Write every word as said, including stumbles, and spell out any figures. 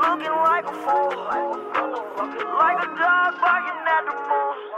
Looking like a fool, like a dog barking at the moon.